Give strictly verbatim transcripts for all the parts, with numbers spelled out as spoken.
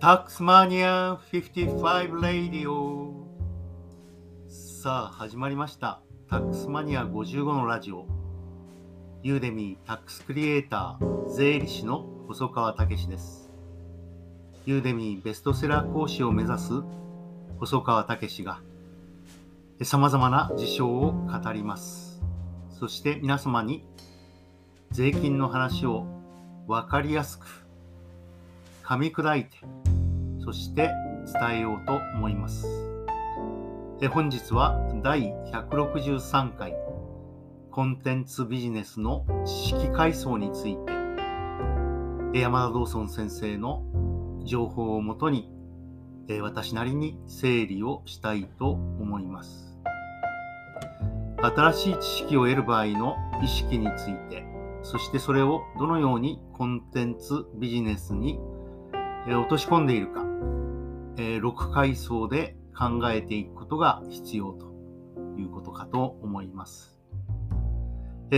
タックスマニアごじゅうごラジオ。さあ始まりました、タックスマニアごじゅうごのラジオ。ユーデミータックスクリエイター税理士の細川武です。ユーデミーベストセラー講師を目指す細川武が様々な事象を語ります。そして皆様に税金の話を分かりやすく噛み砕いて、そして伝えようと思います。え本日はだいひゃくろくじゅうさん回コンテンツビジネスの知識階層について、山田道尊先生の情報をもとに私なりに整理をしたいと思います。新しい知識を得る場合の意識について、そしてそれをどのようにコンテンツビジネスに落とし込んでいるか、ろく階層で考えていくことが必要ということかと思います。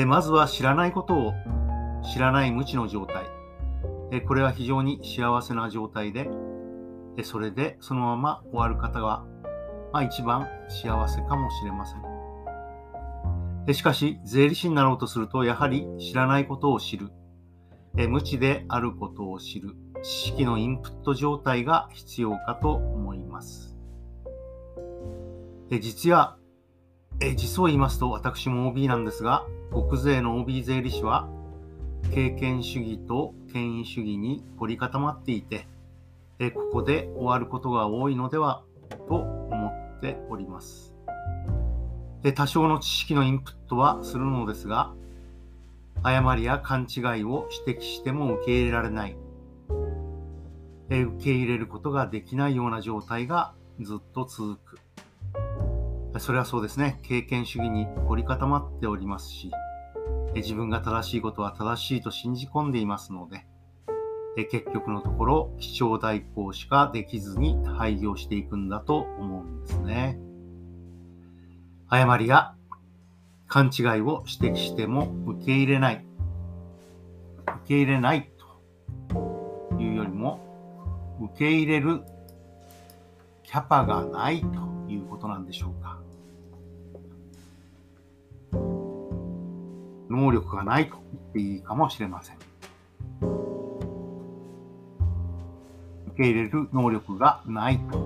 まずは知らないことを知らない無知の状態、これは非常に幸せな状態で、それでそのまま終わる方が、まあ、一番幸せかもしれません。しかし税理士になろうとすると、やはり知らないことを知る、無知であることを知る、知識のインプット状態が必要かと思います。え実やえ実を言いますと、私も オービー なんですが、国税の オービー 税理士は経験主義と権威主義に凝り固まっていて、えここで終わることが多いのではと思っております。え多少の知識のインプットはするのですが、誤りや勘違いを指摘しても受け入れられない、受け入れることができないような状態がずっと続く。それはそうですね、経験主義に凝り固まっておりますし、自分が正しいことは正しいと信じ込んでいますので、結局のところ基調代行しかできずに廃業していくんだと思うんですね。誤りや勘違いを指摘しても受け入れない受け入れないというよりも、受け入れるキャパがないということなんでしょうか。能力がないと言っていいかもしれません。受け入れる能力がないと、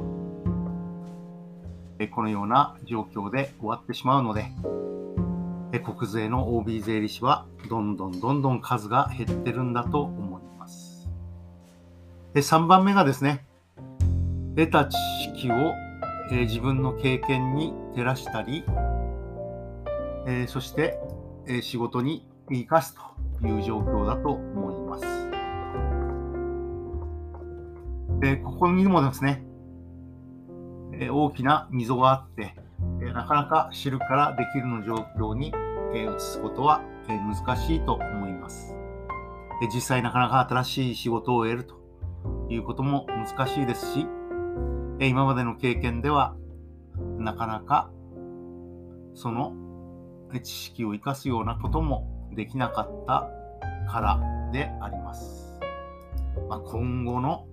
このような状況で終わってしまうので、国税の オービー 税理士はどんどんどんどん数が減ってるんだと思います。さんばんめがですね、得た知識を自分の経験に照らしたり、そして仕事に生かすという状況だと思います。ここにもですね、大きな溝があって、なかなか知るからできるの状況に移すことは難しいと思います。実際なかなか新しい仕事を得るということも難しいですし、今までの経験ではなかなかその知識を生かすようなこともできなかったからであります。まあ、今後の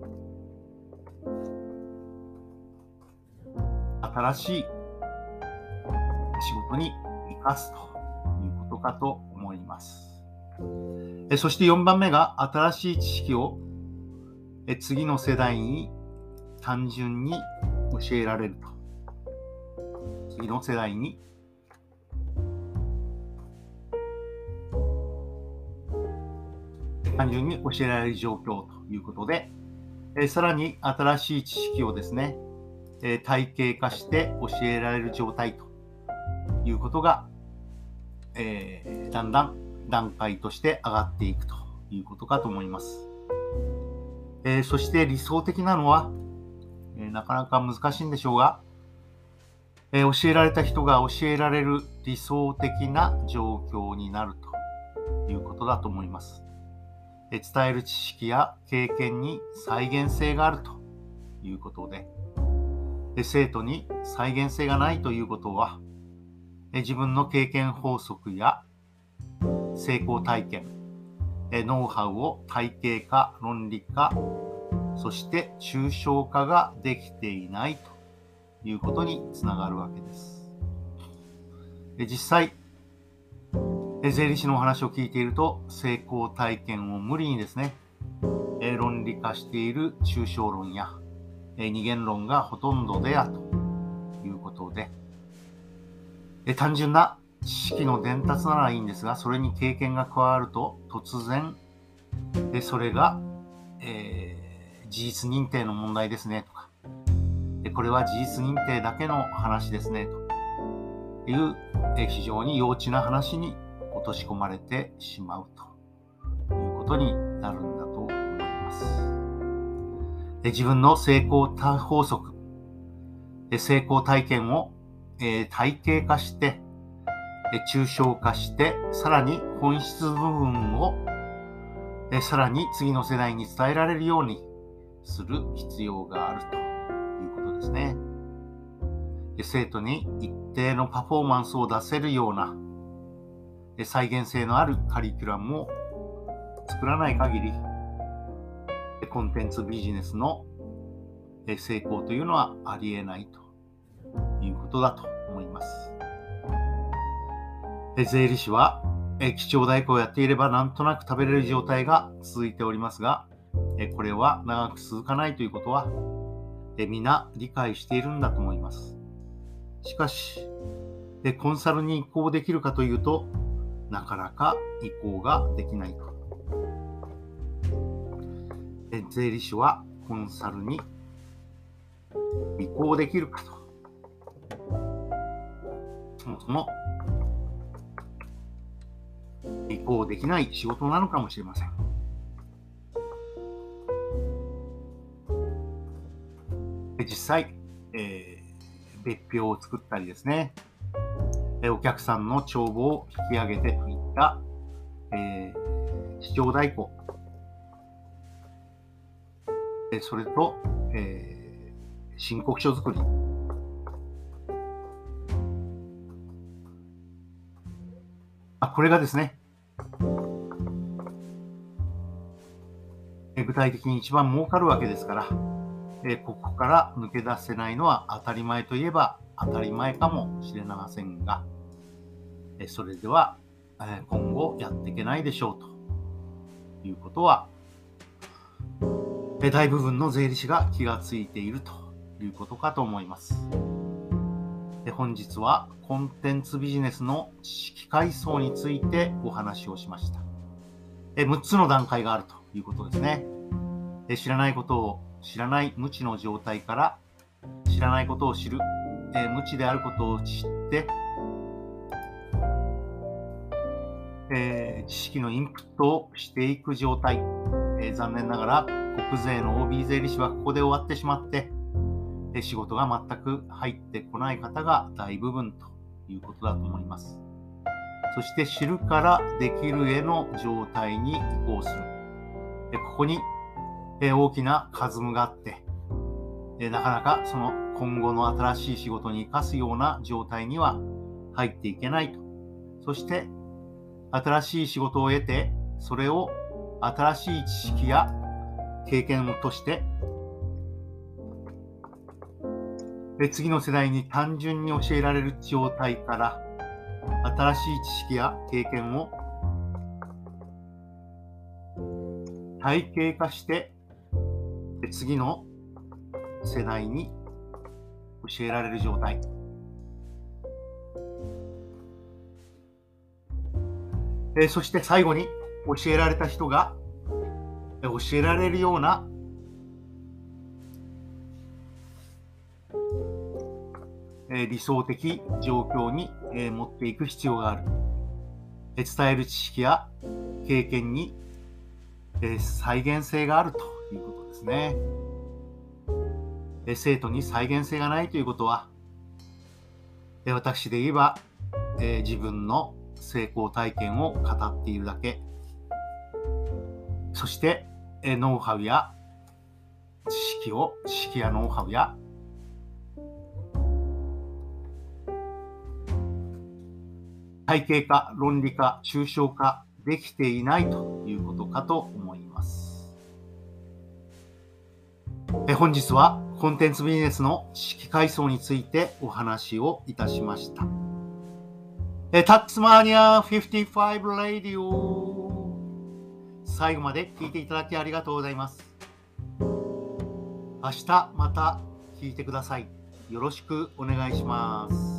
新しい仕事に生かすということかと思います。そしてよんばんめが新しい知識を次の世代に単純に教えられると、次の世代に単純に教えられる状況ということで、さらに新しい知識をですね、体系化して教えられる状態ということが、えー、だんだん段階として上がっていくということかと思います。えー、そして理想的なのは、えー、なかなか難しいんでしょうが、えー、教えられた人が教えられる理想的な状況になるということだと思います。えー、伝える知識や経験に再現性があるということで、えー、生徒に再現性がないということは、えー、自分の経験法則や成功体験、ノウハウを体系化、論理化、そして抽象化ができていないということにつながるわけです。実際、税理士のお話を聞いていると、成功体験を無理にですね、論理化している抽象論や二元論がほとんどでやということで、単純な知識の伝達ならいいんですが、それに経験が加わると突然それが、えー、事実認定の問題ですねとか、これは事実認定だけの話ですねという非常に幼稚な話に落とし込まれてしまうということになるんだと思います。自分の成功法則、成功体験を体系化して抽象化して、さらに本質部分をさらに次の世代に伝えられるようにする必要があるということですね。生徒に一定のパフォーマンスを出せるような再現性のあるカリキュラムを作らない限り、コンテンツビジネスの成功というのはありえないということだと思います。税理士は基調代行をやっていればなんとなく食べれる状態が続いておりますが、これは長く続かないということは皆理解しているんだと思います。しかしコンサルに移行できるかというと、なかなか移行ができない。税理士はコンサルに移行できるかと、そもそも移行できない仕事なのかもしれません。実際、えー、別表を作ったりですね、お客さんの帳簿を引き上げてといった、えー、基調代行、それと、えー、申告書作り、あ、これがですね、具体的に一番儲かるわけですから、えここから抜け出せないのは当たり前といえば当たり前かもしれませんが、えそれでは、え今後やっていけないでしょうということは、え大部分の税理士が気がついているということかと思います。え本日はコンテンツビジネスの知識階層についてお話をしました。えむっつの段階があるということですね。え知らないことを知らない無知の状態から、知らないことを知る、え無知であることを知って、えー、知識のインプットをしていく状態、えー、残念ながら国税の オービー 税理士はここで終わってしまって、えー、仕事が全く入ってこない方が大部分ということだと思います。そして知るからできるへの状態に移行する、えー、ここに、えー、大きな歪みがあって、えー、なかなかその今後の新しい仕事に生かすような状態には入っていけないと。そして新しい仕事を得て、それを新しい知識や経験をとして次の世代に単純に教えられる状態から、新しい知識や経験を体系化して次の世代に教えられる状態、えー、そして最後に教えられた人が、えー、教えられるような、えー、理想的状況に、えー、持っていく必要がある、えー、伝える知識や経験に、えー、再現性があるということですね。生徒に再現性がないということは、私で言えば自分の成功体験を語っているだけ、そしてノウハウや知識を知識やノウハウや体系化、論理化、抽象化できていないということかと思います。本日はコンテンツビジネスの知識階層についてお話をいたしました。タックスマニアごじゅうごラジオ、最後まで聞いていただきありがとうございます。明日また聞いてください。よろしくお願いします。